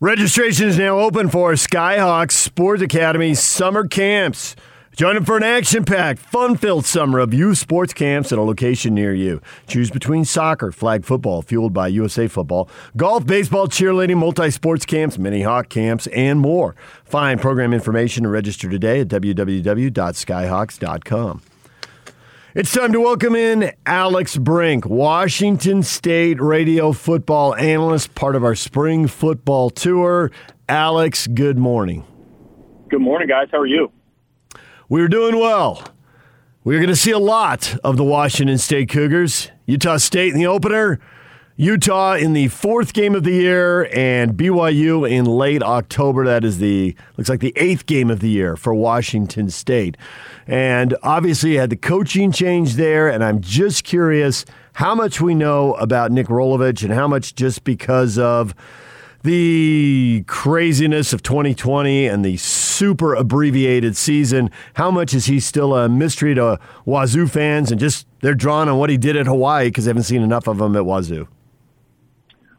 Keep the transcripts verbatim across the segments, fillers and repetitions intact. Registration is now open for Skyhawks Sports Academy summer camps. Join them for an action-packed, fun-filled summer of youth sports camps at a location near you. Choose between soccer, flag football, fueled by U S A football, golf, baseball, cheerleading, multi-sports camps, mini-hawk camps, and more. Find program information and register today at w w w dot skyhawks dot com. It's time to welcome in Alex Brink, Washington State radio football analyst, part of our spring football tour. Alex, good morning. Good morning, guys. How are you? We're doing well. We're going to see a lot of the Washington State Cougars. Utah State in the opener, Utah in the fourth game of the year, and B Y U in late October. That is the looks like the eighth game of the year for Washington State. And obviously you had the coaching change there, and I'm just curious how much we know about Nick Rolovich and how much just because of the craziness of twenty twenty and the super abbreviated season, how much is he still a mystery to Wazoo fans, and just they're drawn on what he did at Hawaii because they haven't seen enough of him at Wazoo?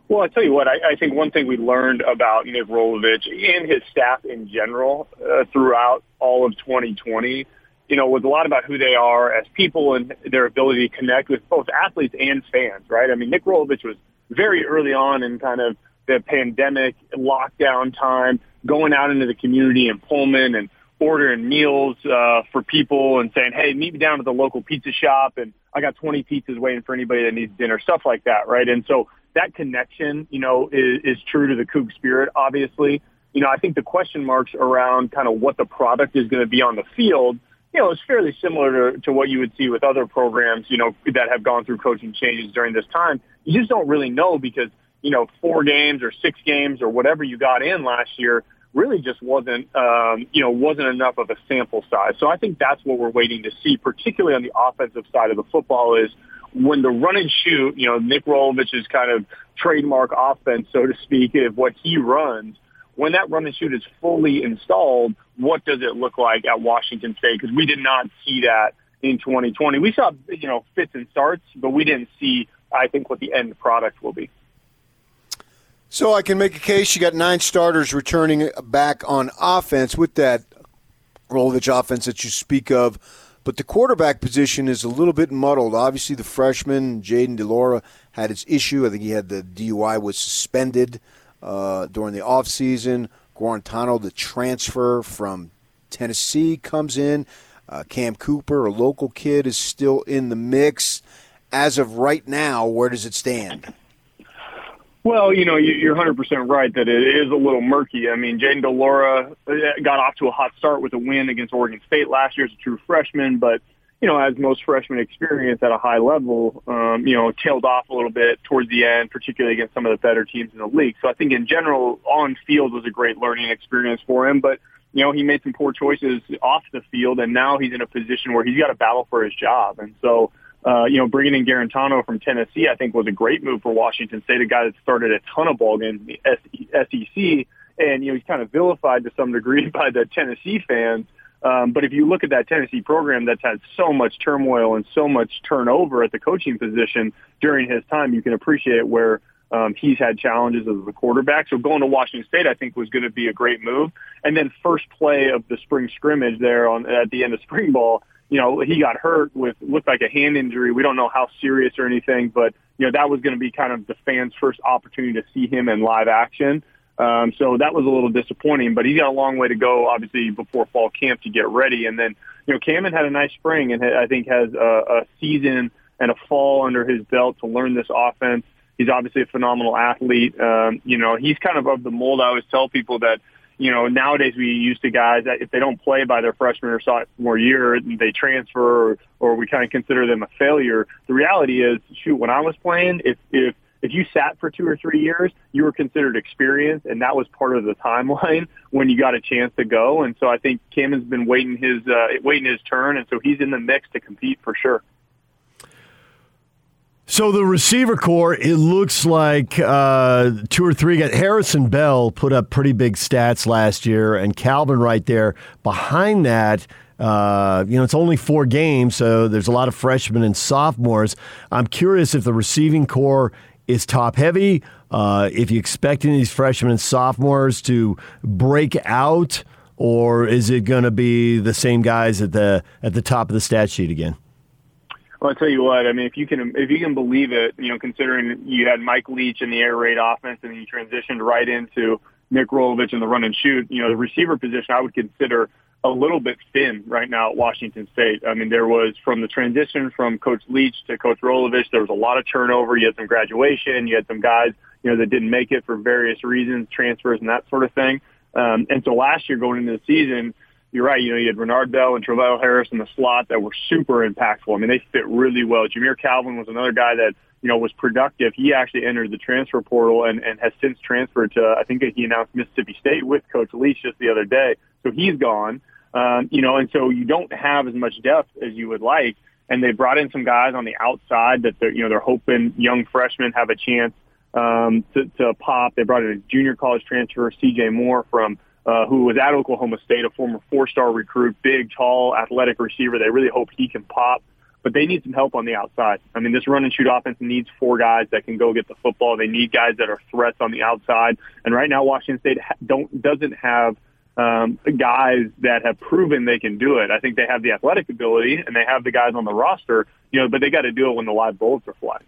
Well, I tell you what, I, I think one thing we learned about Nick Rolovich and his staff in general uh, throughout all of twenty twenty, you know, was a lot about who they are as people and their ability to connect with both athletes and fans, right? I mean, Nick Rolovich was very early on in kind of the pandemic lockdown time, going out into the community in Pullman and ordering meals uh, for people and saying, hey, meet me down at the local pizza shop, and I got twenty pizzas waiting for anybody that needs dinner, stuff like that, right? And so that connection, you know, is, is true to the Coug spirit, obviously. You know, I think the question marks around kind of what the product is going to be on the field, you know, is fairly similar to, to what you would see with other programs, you know, that have gone through coaching changes during this time. You just don't really know because you know, four games or six games or whatever you got in last year really just wasn't, um, you know, wasn't enough of a sample size. So I think that's what we're waiting to see, particularly on the offensive side of the football, is when the run and shoot, you know, Nick Rolovich's kind of trademark offense, so to speak, of what he runs, when that run and shoot is fully installed, what does it look like at Washington State? Because we did not see that in twenty twenty. We saw, you know, fits and starts, but we didn't see, I think, what the end product will be. So I can make a case you got nine starters returning back on offense with that Rolovich offense that you speak of, but the quarterback position is a little bit muddled. Obviously the freshman, Jayden de Laura, had its issue. I think he had the D U I, was suspended uh, during the offseason. Guarantano, the transfer from Tennessee, comes in. Uh, Cam Cooper, a local kid, is still in the mix. As of right now, where does it stand? Well, you know, you're one hundred percent right that it is a little murky. I mean, Jayden de Laura got off to a hot start with a win against Oregon State last year as a true freshman, but, you know, as most freshmen experience at a high level, um, you know, tailed off a little bit towards the end, particularly against some of the better teams in the league. So I think in general, on field was a great learning experience for him, but, you know, he made some poor choices off the field, and now he's in a position where he's got to battle for his job. And so, Uh, you know, bringing in Guarantano from Tennessee, I think, was a great move for Washington State, a guy that started a ton of ball games in the S E C, and, you know, he's kind of vilified to some degree by the Tennessee fans. Um, but if you look at that Tennessee program that's had so much turmoil and so much turnover at the coaching position during his time, you can appreciate where um, he's had challenges as a quarterback. So going to Washington State, I think, was going to be a great move. And then first play of the spring scrimmage there on at the end of spring ball, you know, he got hurt with, looked like a hand injury. We don't know how serious or anything, but, you know, that was going to be kind of the fans' first opportunity to see him in live action. Um, so that was a little disappointing, but he's got a long way to go, obviously, before fall camp to get ready. And then, you know, Camden had a nice spring and I think has a, a season and a fall under his belt to learn this offense. He's obviously a phenomenal athlete. Um, you know, he's kind of of the mold. I always tell people that, you know, nowadays we used to guys that if they don't play by their freshman or sophomore year, they transfer or, or we kind of consider them a failure. The reality is, shoot, when I was playing, if, if, if you sat for two or three years, you were considered experienced, and that was part of the timeline when you got a chance to go. And so I think Camden's been waiting his uh, waiting his turn, and so he's in the mix to compete for sure. So the receiver core, it looks like uh, two or three. Got Harrison Bell put up pretty big stats last year, and Calvin right there. Behind that, uh, you know, it's only four games, so there's a lot of freshmen and sophomores. I'm curious if the receiving core is top-heavy Uh, if you're expecting these freshmen and sophomores to break out, or is it going to be the same guys at the at the top of the stat sheet again? Well, I tell you what. I mean, if you can if you can believe it, you know, considering you had Mike Leach in the air raid offense, and you transitioned right into Nick Rolovich in the run and shoot. You know, the receiver position I would consider a little bit thin right now at Washington State. I mean, there was, from the transition from Coach Leach to Coach Rolovich, there was a lot of turnover. You had some graduation. You had some guys, you know, that didn't make it for various reasons, transfers and that sort of thing. Um, and so last year going into the season, you're right, you know, you had Renard Bell and Travell Harris in the slot that were super impactful. I mean, they fit really well. Jamire Calvin was another guy that, you know, was productive. He actually entered the transfer portal and, and has since transferred to, I think he announced Mississippi State with Coach Leach just the other day. So he's gone. Um, you know, and so you don't have as much depth as you would like. And they brought in some guys on the outside that they're, you know, they're hoping young freshmen have a chance um, to, to pop. They brought in a junior college transfer, C J. Moore, from uh, who was at Oklahoma State, a former four-star recruit, big, tall, athletic receiver. They really hope he can pop. But they need some help on the outside. I mean, this run-and-shoot offense needs four guys that can go get the football. They need guys that are threats on the outside. And right now Washington State don't doesn't have um, guys that have proven they can do it. I think they have the athletic ability, and they have the guys on the roster, you know, but they got to do it when the live bullets are flying.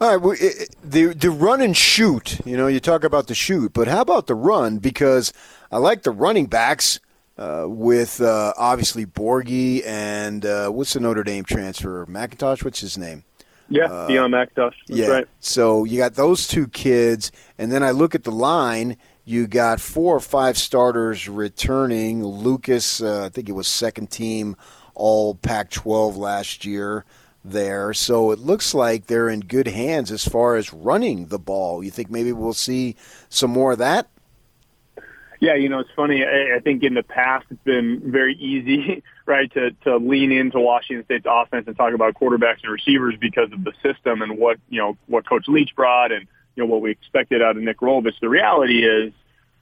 All right, well, it, the, the run and shoot, you know, you talk about the shoot, but how about the run? Because I like the running backs. Uh, with uh, obviously Borghi and uh, what's the Notre Dame transfer? McIntosh? What's his name? Yeah, uh, Deon McIntosh. That's yeah. Right. So you got those two kids, and then I look at the line. You got four or five starters returning. Lucas, uh, I think it was second team all Pac twelve last year there. So it looks like they're in good hands as far as running the ball. You think maybe we'll see some more of that? Yeah, you know, it's funny. I, I think in the past it's been very easy, right, to, to lean into Washington State's offense and talk about quarterbacks and receivers because of the system and what, you know, what Coach Leach brought and, you know, what we expected out of Nick Rolovich. The reality is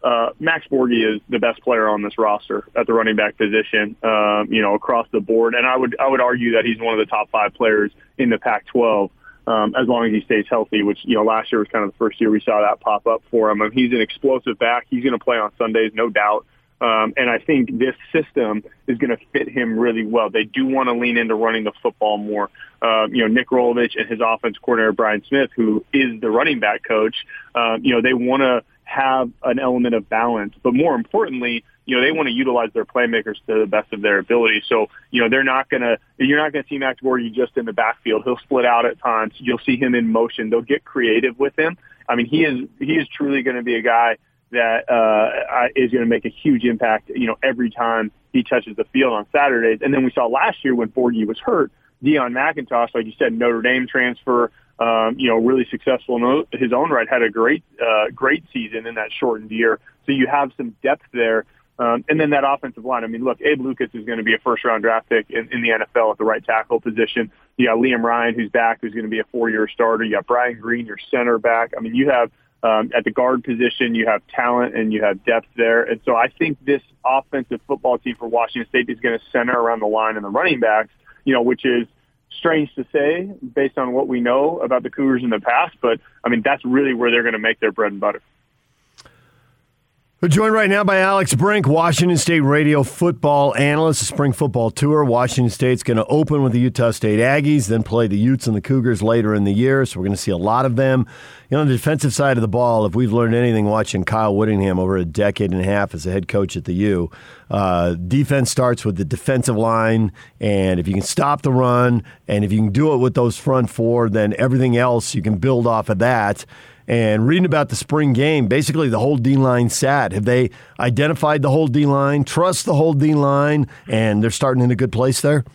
uh, Max Borghi is the best player on this roster at the running back position, um, you know, across the board. And I would I would argue that he's one of the top five players in the Pac twelve. Um, as long as he stays healthy, which, you know, last year was kind of the first year we saw that pop up for him. I mean, he's an explosive back. He's going to play on Sundays, no doubt. Um, and I think this system is going to fit him really well. They do want to lean into running the football more. Uh, you know, Nick Rolovich and his offense coordinator, Brian Smith, who is the running back coach, uh, you know, they want to have an element of balance. But more importantly, you know, they want to utilize their playmakers to the best of their ability. So, you know, they're not going to – you're not going to see Max Borghi just in the backfield. He'll split out at times. You'll see him in motion. They'll get creative with him. I mean, he is he is truly going to be a guy that uh, is going to make a huge impact, you know, every time he touches the field on Saturdays. And then we saw last year when Borghi was hurt, Deon McIntosh, like you said, Notre Dame transfer, um, you know, really successful in his own right, had a great, uh, great season in that shortened year. So you have some depth there. Um, and then that offensive line. I mean, look, Abe Lucas is going to be a first-round draft pick in, in the N F L at the right tackle position. You got Liam Ryan, who's back, who's going to be a four-year starter. You got Brian Green, your center back. I mean, you have um, at the guard position, you have talent and you have depth there. And so I think this offensive football team for Washington State is going to center around the line and the running backs, you know, which is strange to say based on what we know about the Cougars in the past. But, I mean, that's really where they're going to make their bread and butter. We're joined right now by Alex Brink, Washington State radio football analyst, the spring football tour. Washington State's going to open with the Utah State Aggies, then play the Utes and the Cougars later in the year, so we're going to see a lot of them. You know, on the defensive side of the ball, if we've learned anything watching Kyle Whittingham over a decade and a half as a head coach at the U, uh, defense starts with the defensive line, and if you can stop the run, and if you can do it with those front four, then everything else, you can build off of that. And reading about the spring game, basically the whole D-line sat. Have they identified the whole D-line, trust the whole D-line, and they're starting in a good place there?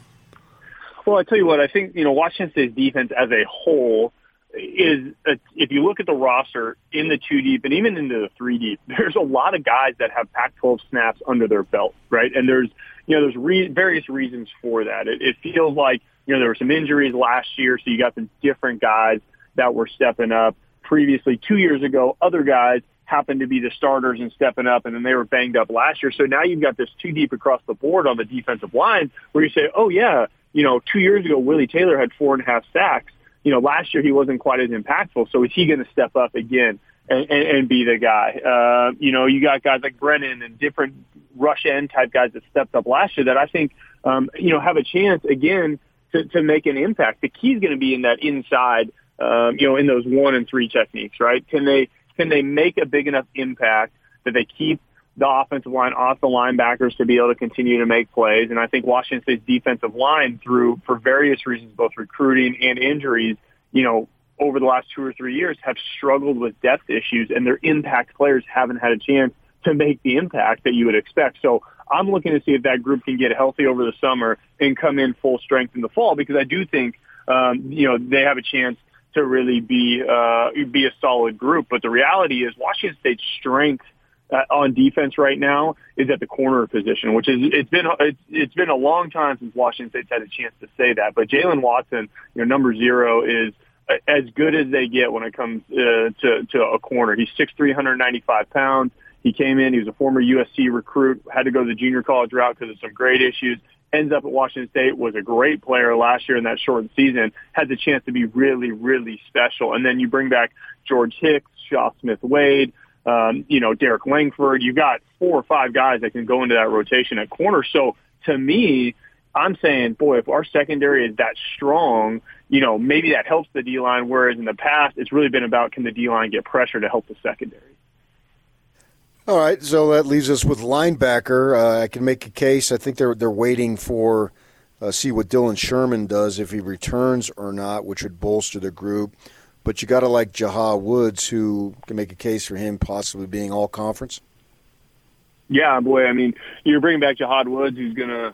Well, I tell you what, I think, you know, Washington State's defense as a whole is, a, if you look at the roster in the two-deep and even into the three-deep, there's a lot of guys that have Pac twelve snaps under their belt, right? And there's, you know, there's re- various reasons for that. It, it feels like, you know, there were some injuries last year, so you got some different guys that were stepping up. Previously, two years ago, other guys happened to be the starters and stepping up, and then they were banged up last year. So now you've got this two deep across the board on the defensive line where you say, oh, yeah, you know, two years ago, Willie Taylor had four and a half sacks. you know, last year he wasn't quite as impactful. So is he going to step up again and, and, and be the guy? Uh, you know, you got guys like Brennan and different rush end type guys that stepped up last year that I think, um, you know, have a chance again to, to make an impact. The key is going to be in that inside, um, you know, in those one and three techniques, right? Can they, can they make a big enough impact that they keep the offensive line off the linebackers to be able to continue to make plays? And I think Washington State's defensive line, through for various reasons, both recruiting and injuries, you know, over the last two or three years have struggled with depth issues, and their impact players haven't had a chance to make the impact that you would expect. So I'm looking to see if that group can get healthy over the summer and come in full strength in the fall, because I do think, um, you know, they have a chance to really be uh, be a solid group. But the reality is Washington State's strength Uh, on defense right now is at the corner position, which is it's been it's, it's been a long time since Washington State's had a chance to say that. But Jalen Watson, you know, number zero, is as good as they get when it comes uh, to to a corner. He's six three, one ninety-five pounds. He came in. He was a former U S C recruit. Had to go to the junior college route because of some grade issues. Ends up at Washington State. Was a great player last year in that shortened season. Had the chance to be really, really special. And then you bring back George Hicks, Shaw Smith-Wade. Um, you know, Derek Langford. You got four or five guys that can go into that rotation at corner. So to me, I'm saying, boy, if our secondary is that strong, you know, maybe that helps the D-line, whereas in the past it's really been about can the D-line get pressure to help the secondary. All right, so that leaves us with linebacker. Uh, I can make a case. I think they're they're waiting for uh, see what Dylan Sherman does, if he returns or not, which would bolster the group. But you got to like Jahad Woods, who can make a case for him possibly being all conference. Yeah, boy. I mean, you're bringing back Jahad Woods, who's going to,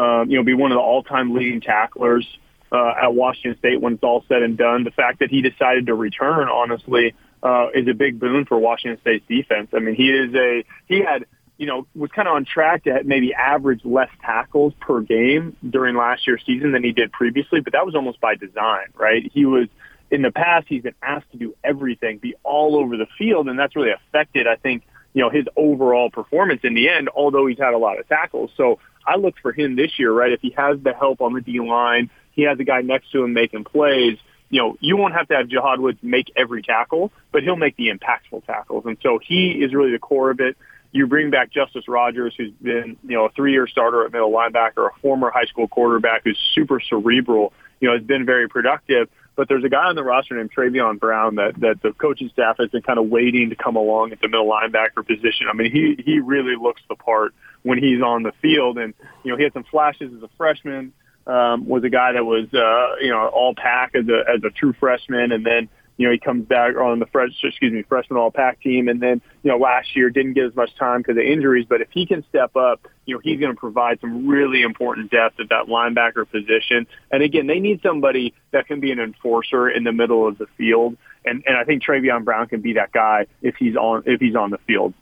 uh, you know, be one of the all-time leading tacklers uh, at Washington State when it's all said and done. The fact that he decided to return, honestly, uh, is a big boon for Washington State's defense. I mean, he is a he had, you know, was kind of on track to maybe average less tackles per game during last year's season than he did previously, but that was almost by design, right? He was. In the past, he's been asked to do everything, be all over the field, and that's really affected, I think, you know, his overall performance in the end, although he's had a lot of tackles. So I look for him this year, right? If he has the help on the D-line, he has a guy next to him making plays, you know, you won't have to have Jahad Woods make every tackle, but he'll make the impactful tackles. And so he is really the core of it. You bring back Justice Rogers, who's been, you know, a three-year starter at middle linebacker, a former high school quarterback who's super cerebral, you know, has been very productive. But there's a guy on the roster named Travion Brown that, that the coaching staff has been kind of waiting to come along at the middle linebacker position. I mean, he, he really looks the part when he's on the field. And, you know, he had some flashes as a freshman, um, was a guy that was, uh, you know, all pack as a, as a true freshman. And then, you know, he comes back on the fresh, excuse me, freshman all pack team. And then, you know, last year didn't get as much time because of injuries. But if he can step up, you know, he's going to provide some really important depth at that linebacker position. And again, they need somebody that can be an enforcer in the middle of the field. And and I think Travion Brown can be that guy if he's on, if he's on the field.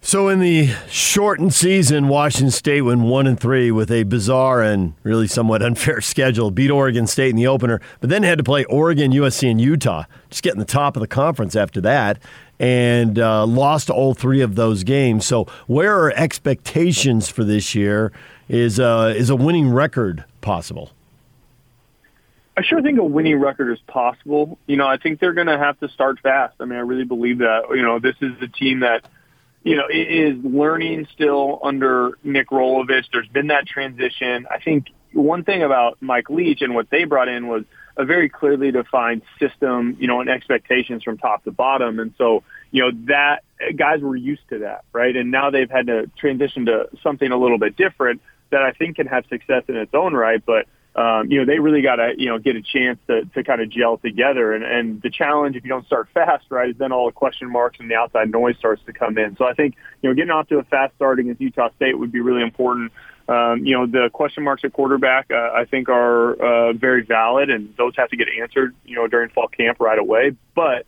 So in the shortened season, Washington State went one and three with a bizarre and really somewhat unfair schedule. Beat Oregon State in the opener, but then had to play Oregon, U S C, and Utah. Just getting the top of the conference after that, and uh, lost all three of those games. So where are expectations for this year? Is uh, is a winning record possible? I sure think a winning record is possible. You know, I think they're going to have to start fast. I mean, I really believe that. You know, this is a team that, you know, it is learning still under Nick Rolovich. There's been that transition. I think one thing about Mike Leach and what they brought in was a very clearly defined system, you know, and expectations from top to bottom. And so, you know, that guys were used to that, right? And now they've had to transition to something a little bit different that I think can have success in its own right. But, um, you know, they really got to, you know, get a chance to, to kind of gel together. And, and the challenge, if you don't start fast, right, is then all the question marks and the outside noise starts to come in. So I think, you know, getting off to a fast start against Utah State would be really important. Um, you know, the question marks at quarterback, uh, I think, are uh, very valid, and those have to get answered, you know, during fall camp right away. But,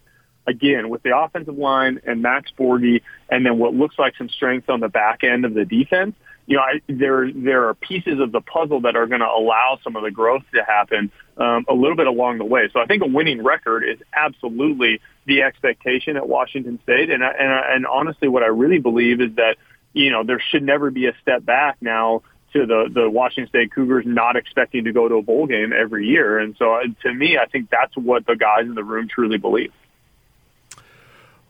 again, with the offensive line and Max Borghi and then what looks like some strength on the back end of the defense, you know, I, there there are pieces of the puzzle that are going to allow some of the growth to happen um, a little bit along the way. So I think a winning record is absolutely the expectation at Washington State. And I, and, I, and honestly, what I really believe is that, you know, there should never be a step back now to the, the Washington State Cougars not expecting to go to a bowl game every year. And so to me, I think that's what the guys in the room truly believe.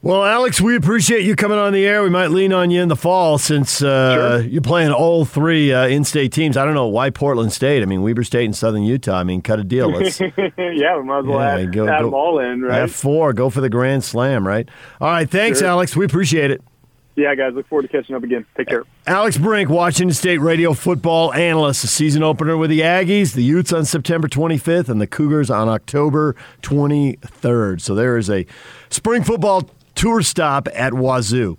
Well, Alex, we appreciate you coming on the air. We might lean on you in the fall since uh, sure. you're playing all three uh, in-state teams. I don't know why Portland State. I mean, Weber State and Southern Utah. I mean, cut a deal. Let's, yeah, we might as well yeah, have, go, have go, them all in, right? Have four. Go for the grand slam, right? All right, thanks, sure. Alex. We appreciate it. Yeah, guys, look forward to catching up again. Take care. Alex Brink, Washington State radio football analyst, a season opener with the Aggies, the Utes on September twenty-fifth, and the Cougars on October twenty-third. So there is a spring football tour stop at Wazoo.